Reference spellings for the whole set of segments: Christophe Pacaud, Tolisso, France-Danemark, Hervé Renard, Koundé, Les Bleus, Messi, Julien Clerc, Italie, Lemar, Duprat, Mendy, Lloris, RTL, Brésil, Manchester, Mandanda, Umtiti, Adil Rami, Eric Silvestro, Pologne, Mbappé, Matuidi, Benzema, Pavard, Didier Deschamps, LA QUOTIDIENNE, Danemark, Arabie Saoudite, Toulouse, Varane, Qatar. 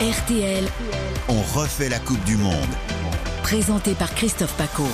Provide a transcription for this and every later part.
RTL, on refait la Coupe du Monde. Présenté par Christophe Pacaud.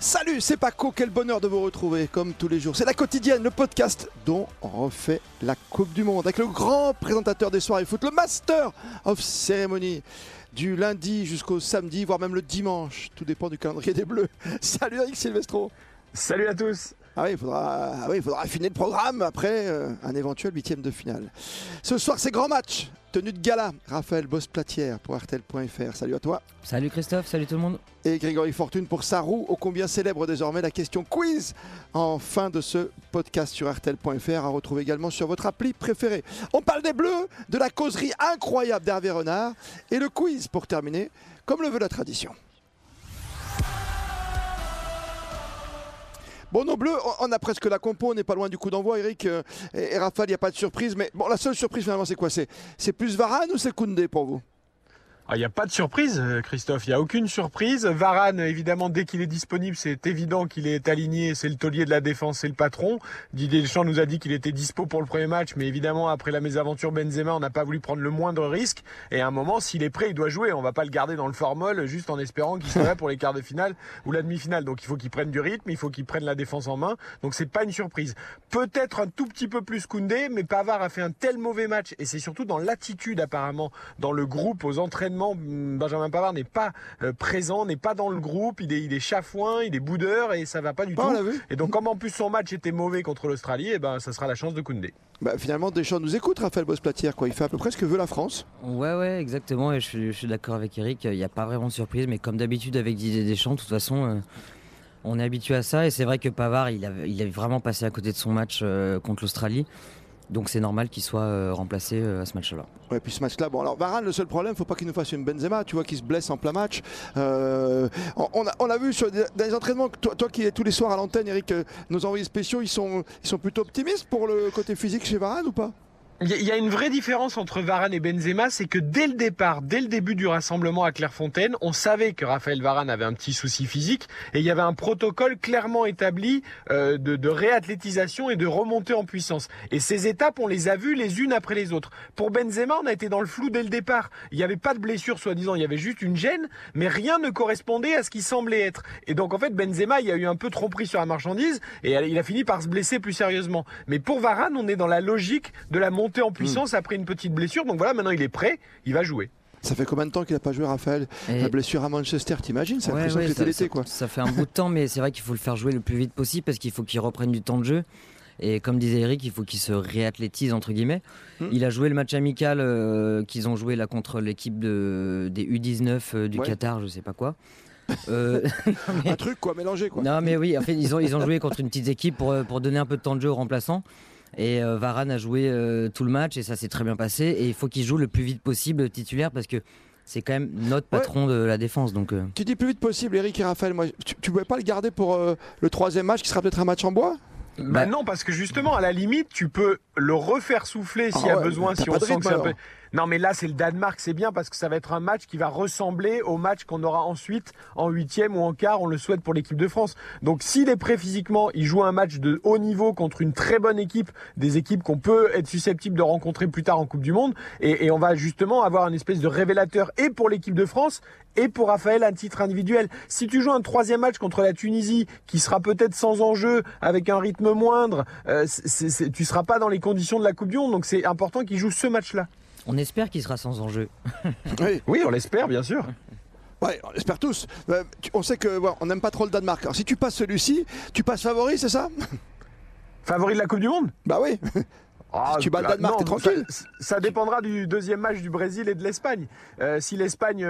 Salut, c'est Paco, quel bonheur de vous retrouver comme tous les jours. C'est La Quotidienne, le podcast dont on refait la Coupe du Monde avec le grand présentateur des soirées foot, le Master of Cérémonie. Du lundi jusqu'au samedi, voire même le dimanche, tout dépend du calendrier des Bleus. Salut Eric Silvestro. Salut à tous. Ah oui, il faudra affiner le programme après un éventuel huitième de finale. Ce soir, c'est grand match, tenue de gala. Raphaël Bosse-Platière pour RTL.fr. Salut à toi. Salut Christophe, salut tout le monde. Et Grégory Fortune pour sa roue, ô combien célèbre désormais la question quiz en fin de ce podcast sur RTL.fr, à retrouver également sur votre appli préférée. On parle des Bleus, de la causerie incroyable d'Hervé Renard et le quiz pour terminer, comme le veut la tradition. Bon, nos Bleus, on a presque la compo, on n'est pas loin du coup d'envoi, Eric et Raphaël, il n'y a pas de surprise, mais bon, la seule surprise finalement, c'est quoi? C'est plus Varane ou c'est Koundé pour vous? Il n'y a pas de surprise, Christophe, il n'y a aucune surprise. Varane, évidemment, dès qu'il est disponible, c'est évident qu'il est aligné, c'est le taulier de la défense, c'est le patron. Didier Deschamps nous a dit qu'il était dispo pour le premier match, mais évidemment, après la mésaventure Benzema, on n'a pas voulu prendre le moindre risque. Et à un moment, s'il est prêt, il doit jouer. On ne va pas le garder dans le formol, juste en espérant qu'il soit là pour les quarts de finale ou la demi-finale. Donc il faut qu'il prenne du rythme, il faut qu'il prenne la défense en main. Donc c'est pas une surprise. Peut-être un tout petit peu plus Koundé, mais Pavard a fait un tel mauvais match. Et c'est surtout dans l'attitude, apparemment, dans le groupe, aux entraînements. Benjamin Pavard n'est pas présent, n'est pas dans le groupe, il est chafouin, il est boudeur et ça va pas du tout. Et donc comme en plus son match était mauvais contre l'Australie, et ben ça sera la chance de Koundé. Bah, finalement Deschamps nous écoute, Raphaël Bosse-Platière, quoi. Il fait à peu près ce que veut la France. Ouais exactement, et je suis d'accord avec Eric, il n'y a pas vraiment de surprise, mais comme d'habitude avec Didier Deschamps, de toute façon on est habitué à ça, et c'est vrai que Pavard il avait vraiment passé à côté de son match contre l'Australie. Donc c'est normal qu'il soit remplacé à ce match-là. Ouais, puis ce match-là, bon alors Varane, le seul problème, faut pas qu'il nous fasse une Benzema, tu vois, qu'il se blesse en plein match. On a vu sur des entraînements, toi qui es tous les soirs à l'antenne, Eric, nos envoyés spéciaux, ils sont plutôt optimistes pour le côté physique chez Varane ou pas? Il y a une vraie différence entre Varane et Benzema, c'est que dès le départ, dès le début du rassemblement à Clairefontaine, on savait que Raphaël Varane avait un petit souci physique et il y avait un protocole clairement établi de réathlétisation et de remontée en puissance. Et ces étapes, on les a vues les unes après les autres. Pour Benzema, on a été dans le flou dès le départ. Il n'y avait pas de blessure soi-disant, il y avait juste une gêne, mais rien ne correspondait à ce qu'il semblait être. Et donc en fait, Benzema, il y a eu un peu trop pris sur la marchandise et il a fini par se blesser plus sérieusement. Mais pour Varane, on est dans la logique de la montée en puissance après une petite blessure, donc voilà, maintenant il est prêt, il va jouer. Ça fait combien de temps qu'il n'a pas joué, Raphaël? Et la blessure à Manchester, t'imagines? C'est l'impression que c'était l'été, quoi. Ça fait un bout de temps, mais c'est vrai qu'il faut le faire jouer le plus vite possible parce qu'il faut qu'il reprenne du temps de jeu. Et comme disait Eric, il faut qu'il se réathlétise entre guillemets. Il a joué le match amical qu'ils ont joué là contre l'équipe des U19 du Qatar, je sais pas quoi. Mais... un truc quoi, mélangé quoi. Non mais oui, en fait ils ont joué contre une petite équipe pour donner un peu de temps de jeu aux remplaçants. Et Varane a joué tout le match et ça s'est très bien passé. Et il faut qu'il joue le plus vite possible titulaire parce que c'est quand même notre patron de la défense. Donc, tu dis plus vite possible, Eric et Raphaël. Moi, tu ne pouvais pas le garder pour le troisième match qui sera peut-être un match en bois? Bah non, parce que justement, à la limite, tu peux le refaire souffler s'il y a besoin, si on sent que c'est un peu... Non mais là c'est le Danemark, c'est bien parce que ça va être un match qui va ressembler au match qu'on aura ensuite en huitième ou en quart, on le souhaite pour l'équipe de France. Donc s'il est prêt physiquement, il joue un match de haut niveau contre une très bonne équipe, des équipes qu'on peut être susceptible de rencontrer plus tard en Coupe du Monde, et on va justement avoir une espèce de révélateur et pour l'équipe de France et pour Raphaël à titre individuel. Si tu joues un troisième match contre la Tunisie qui sera peut-être sans enjeu, avec un rythme moindre, tu seras pas dans les conditions de la Coupe du Monde, donc c'est important qu'il joue ce match-là. On espère qu'il sera sans enjeu. Oui, on l'espère, bien sûr. Ouais, on l'espère tous. On sait que on n'aime pas trop le Danemark. Alors, si tu passes celui-ci, tu passes favori, c'est ça? Favori de la Coupe du Monde? Bah oui. Si tu bats le Danemark, t'es tranquille. Ça dépendra du deuxième match du Brésil et de l'Espagne. Si l'Espagne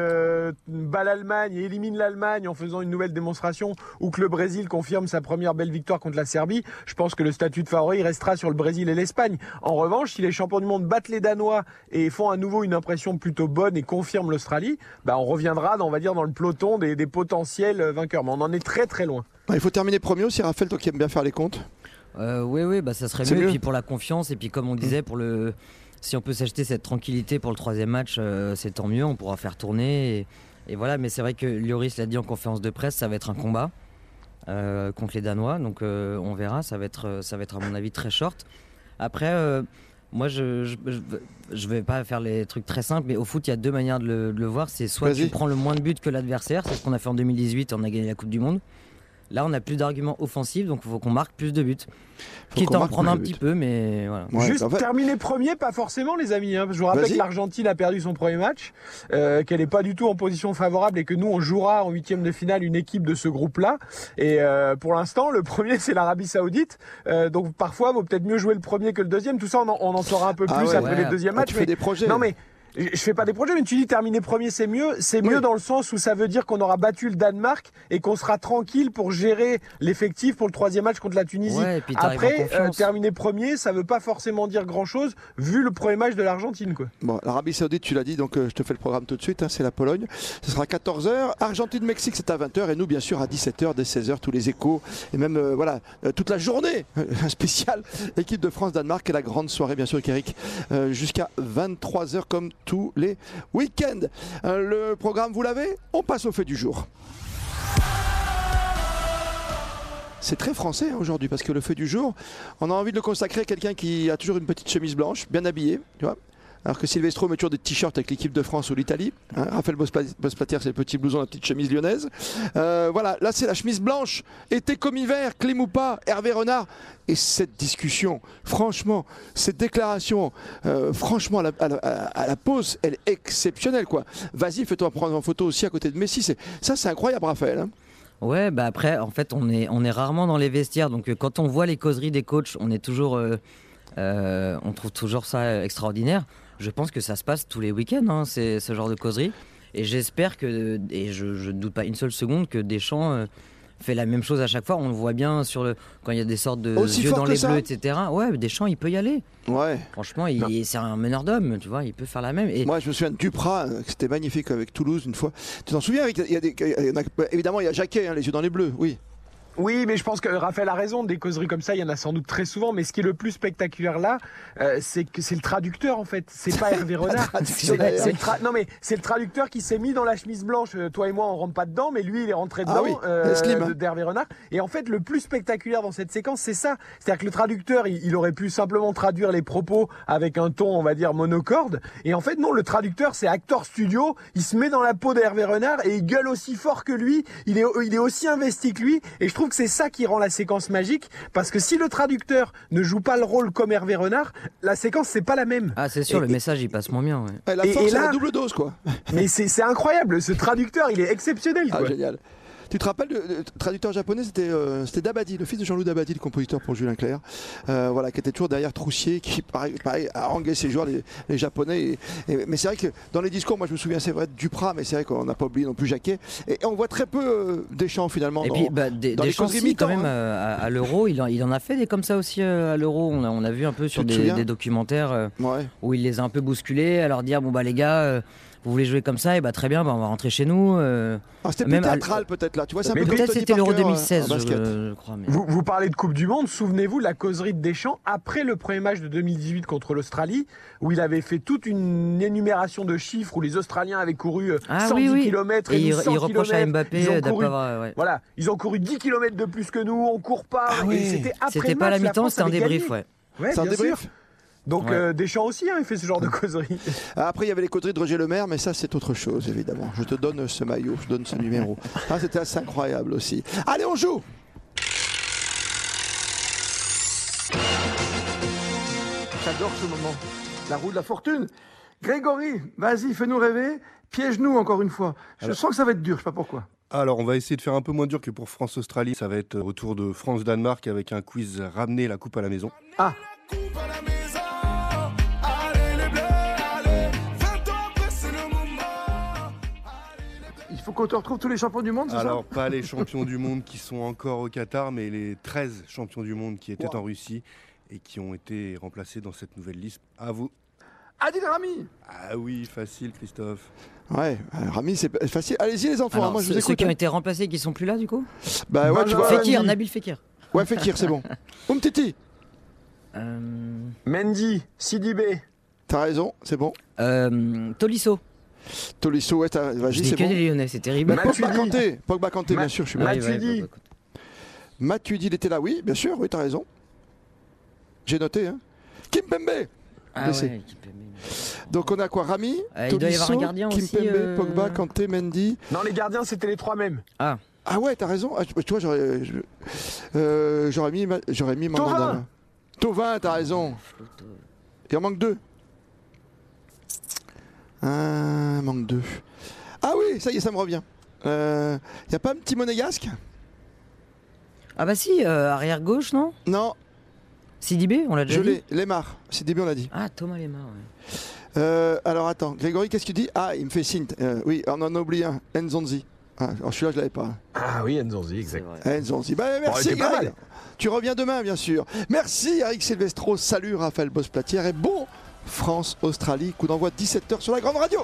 bat l'Allemagne et élimine l'Allemagne en faisant une nouvelle démonstration, ou que le Brésil confirme sa première belle victoire contre la Serbie, je pense que le statut de favori restera sur le Brésil et l'Espagne. En revanche, si les champions du monde battent les Danois et font à nouveau une impression plutôt bonne et confirment l'Australie, bah on reviendra, dans le peloton des potentiels vainqueurs. Mais on en est très très loin. Il faut terminer premier aussi, Raphaël, toi qui aimes bien faire les comptes. Oui, bah ça serait mieux. Et puis pour la confiance, et puis comme on disait, si on peut s'acheter cette tranquillité pour le troisième match, c'est tant mieux, on pourra faire tourner. Et voilà, mais c'est vrai que Lloris l'a dit en conférence de presse, ça va être un combat contre les Danois, donc on verra, ça va être à mon avis très short. Après, Moi, je vais pas faire les trucs très simples, mais au foot, il y a deux manières de le voir. C'est soit tu prends le moins de buts que l'adversaire, c'est ce qu'on a fait en 2018, on a gagné la Coupe du Monde. Là, on n'a plus d'arguments offensifs, donc il faut qu'on marque plus de buts. Quitte à en prendre un petit peu, mais voilà. Ouais, juste en fait... terminer premier, pas forcément, les amis. Hein, parce que je vous rappelle que l'Argentine a perdu son premier match, qu'elle n'est pas du tout en position favorable et que nous, on jouera en huitième de finale une équipe de ce groupe-là. Et pour l'instant, le premier, c'est l'Arabie Saoudite. Donc parfois, il vaut peut-être mieux jouer le premier que le deuxième. Tout ça, on en saura un peu plus après les deuxièmes matchs. Mais... des projets. Non, mais... je fais pas des projets, mais tu dis terminer premier, c'est mieux. C'est mieux dans le sens où ça veut dire qu'on aura battu le Danemark et qu'on sera tranquille pour gérer l'effectif pour le troisième match contre la Tunisie. Ouais, après, terminer premier, ça veut pas forcément dire grand-chose vu le premier match de l'Argentine, quoi. Bon, l'Arabie Saoudite, tu l'as dit, donc je te fais le programme tout de suite. Hein, c'est la Pologne. Ce sera 14h. Argentine-Mexique, c'est à 20h. Et nous, bien sûr, à 17h, dès 16h, tous les échos. Et même, toute la journée, un spécial équipe de France-Danemark et la grande soirée, bien sûr, avec Eric, jusqu'à 23h, comme tous les week-ends. Le programme, vous l'avez? On passe au fait du jour. C'est très français aujourd'hui, parce que le fait du jour, on a envie de le consacrer à quelqu'un qui a toujours une petite chemise blanche, bien habillée, tu vois. Alors que Silvestro met toujours des t-shirts avec l'équipe de France ou l'Italie. Hein, Raphaël Bosse-Platière, c'est le petit blouson, la petite chemise lyonnaise. Voilà, là c'est la chemise blanche, été comme hiver, clim ou pas, Hervé Renard. Et cette discussion, franchement, cette déclaration, franchement, à la pause, elle est exceptionnelle, quoi. Vas-y, fais-toi prendre en photo aussi à côté de Messi. Ça, c'est incroyable, Raphaël. Hein. Ouais, bah après, en fait, on est rarement dans les vestiaires. Donc quand on voit les causeries des coachs, on est toujours, on trouve toujours ça extraordinaire. Je pense que ça se passe tous les week-ends, hein, c'est ce genre de causerie. Et j'espère que, et je ne doute pas une seule seconde, que Deschamps fait la même chose à chaque fois. On le voit bien sur quand il y a des sortes de yeux dans les bleus, etc. Ouais, Deschamps, il peut y aller. Ouais. Franchement, c'est un meneur d'hommes, tu vois, il peut faire la même. Et... moi, je me souviens de Duprat, c'était magnifique avec Toulouse une fois. Tu t'en souviens? Évidemment, il y a Jacquet, hein, les yeux dans les bleus, oui. Oui, mais je pense que Raphaël a raison, des causeries comme ça, il y en a sans doute très souvent, mais ce qui est le plus spectaculaire là, c'est que c'est le traducteur en fait, c'est pas Hervé Renard. Non mais c'est le traducteur qui s'est mis dans la chemise blanche, toi et moi on rentre pas dedans, mais lui il est rentré dedans, d'Hervé Renard. Et en fait le plus spectaculaire dans cette séquence c'est ça, c'est-à-dire que le traducteur il aurait pu simplement traduire les propos avec un ton on va dire monocorde, et en fait non, le traducteur c'est Actor Studio, il se met dans la peau d'Hervé Renard et il gueule aussi fort que lui, il est aussi investi que lui, et je trouve que c'est ça qui rend la séquence magique, parce que si le traducteur ne joue pas le rôle comme Hervé Renard, la séquence c'est pas la même. Ah c'est sûr, le message il passe moins bien. Ouais. La force, et là, la double dose quoi. Mais c'est incroyable, ce traducteur il est exceptionnel. Ah, quoi. Génial. Tu te rappelles, le traducteur japonais, c'était Dabadi, le fils de Jean-Loup Dabadi, le compositeur pour Julien Clerc, voilà, qui était toujours derrière Troussier, qui pareil, haranguait ses joueurs, les Japonais. Mais c'est vrai que dans les discours, moi je me souviens, c'est vrai, de Duprat, mais c'est vrai qu'on n'a pas oublié non plus Jacquet. Et on voit très peu Deschamps finalement. Et puis Deschamps, quand même, à l'Euro, il en a fait des comme ça aussi à l'Euro. On a vu un peu sur des documentaires où il les a un peu bousculés, à leur dire, bon bah les gars... vous voulez jouer comme ça, et bah très bien, bah on va rentrer chez nous. Ah, c'était plus théâtral peut-être là, tu vois, c'est un peu peut-être c'était l'Euro 2016, je crois. Mais... Vous parlez de Coupe du Monde, souvenez-vous de la causerie de Deschamps après le premier match de 2018 contre l'Australie, où il avait fait toute une énumération de chiffres où les Australiens avaient couru 110 km et nous 100 km. Il reproche à Mbappé d'avoir... Voilà, ils ont couru 10 km de plus que nous, on court pas. C'était pas la mi-temps, c'était un débrief, c'est un débrief. Donc Deschamps aussi, hein, il fait ce genre de causerie. Après, il y avait les causeries de Roger Lemaire, mais ça, c'est autre chose, évidemment. Je te donne ce maillot, je te donne ce numéro. Ah, c'était assez incroyable aussi. Allez, on joue! J'adore ce moment. La roue de la fortune. Grégory, vas-y, fais-nous rêver. Piège-nous encore une fois. Je sens que ça va être dur, je sais pas pourquoi. Alors, on va essayer de faire un peu moins dur que pour France-Australie. Ça va être autour de France-Danemark avec un quiz ramener la coupe à la maison. Ah! Faut qu'on te retrouve tous les champions du monde, c'est ça ? Alors, pas les champions du monde qui sont encore au Qatar, mais les 13 champions du monde qui étaient en Russie et qui ont été remplacés dans cette nouvelle liste. À vous. Adil Rami. Ah oui, facile, Christophe. Ouais, Rami, c'est facile. Allez-y, les enfants. Alors, moi, je vous écoute. Ceux qui ont été remplacés et qui sont plus là, du coup ? Bah ouais, tu vois. Fekir, Nabil Fekir. Ouais, Fekir, c'est bon. Umtiti. Mendy, Sidibé. T'as raison, c'est bon. Tolisso. Tolisso, ouais, vas-y, c'est bon. Des Lyonnais, c'est terrible. Pogba, Kanté, bien sûr, je suis bien. Matuidi, il était là, oui, bien sûr, oui, t'as raison. J'ai noté, hein. Kimpembe. blessé. Ouais, donc on a quoi? Rami, Tolisso, Kimpembe, Pogba, Kanté, Mendy. Non, les gardiens c'était les trois mêmes. Ah. Ah ouais, t'as raison. Ah, tu vois, j'aurais mis Mandanda. Thauvin, t'as raison. Il en manque deux. Manque deux. Ah oui, ça y est, ça me revient. Y a pas un petit monégasque? Ah bah si, arrière gauche, non? Non. Sidibé, on l'a déjà dit. Lemar, Sidibé, on l'a dit. Ah, Thomas Lemar, ouais. Alors attends, Grégory, qu'est-ce que tu dis? Ah, il me fait signe. Oui, on en a oublié un, Enzonzi. Ah, celui-là, je l'avais pas. Ah oui, Enzonzi, exact. Enzonzi. Bah, merci, Greg. Tu reviens demain, bien sûr. Merci, Eric Silvestro. Salut, Raphaël Bosse-Platière. Et bon France-Australie. Coup d'envoi 17 h sur la grande radio.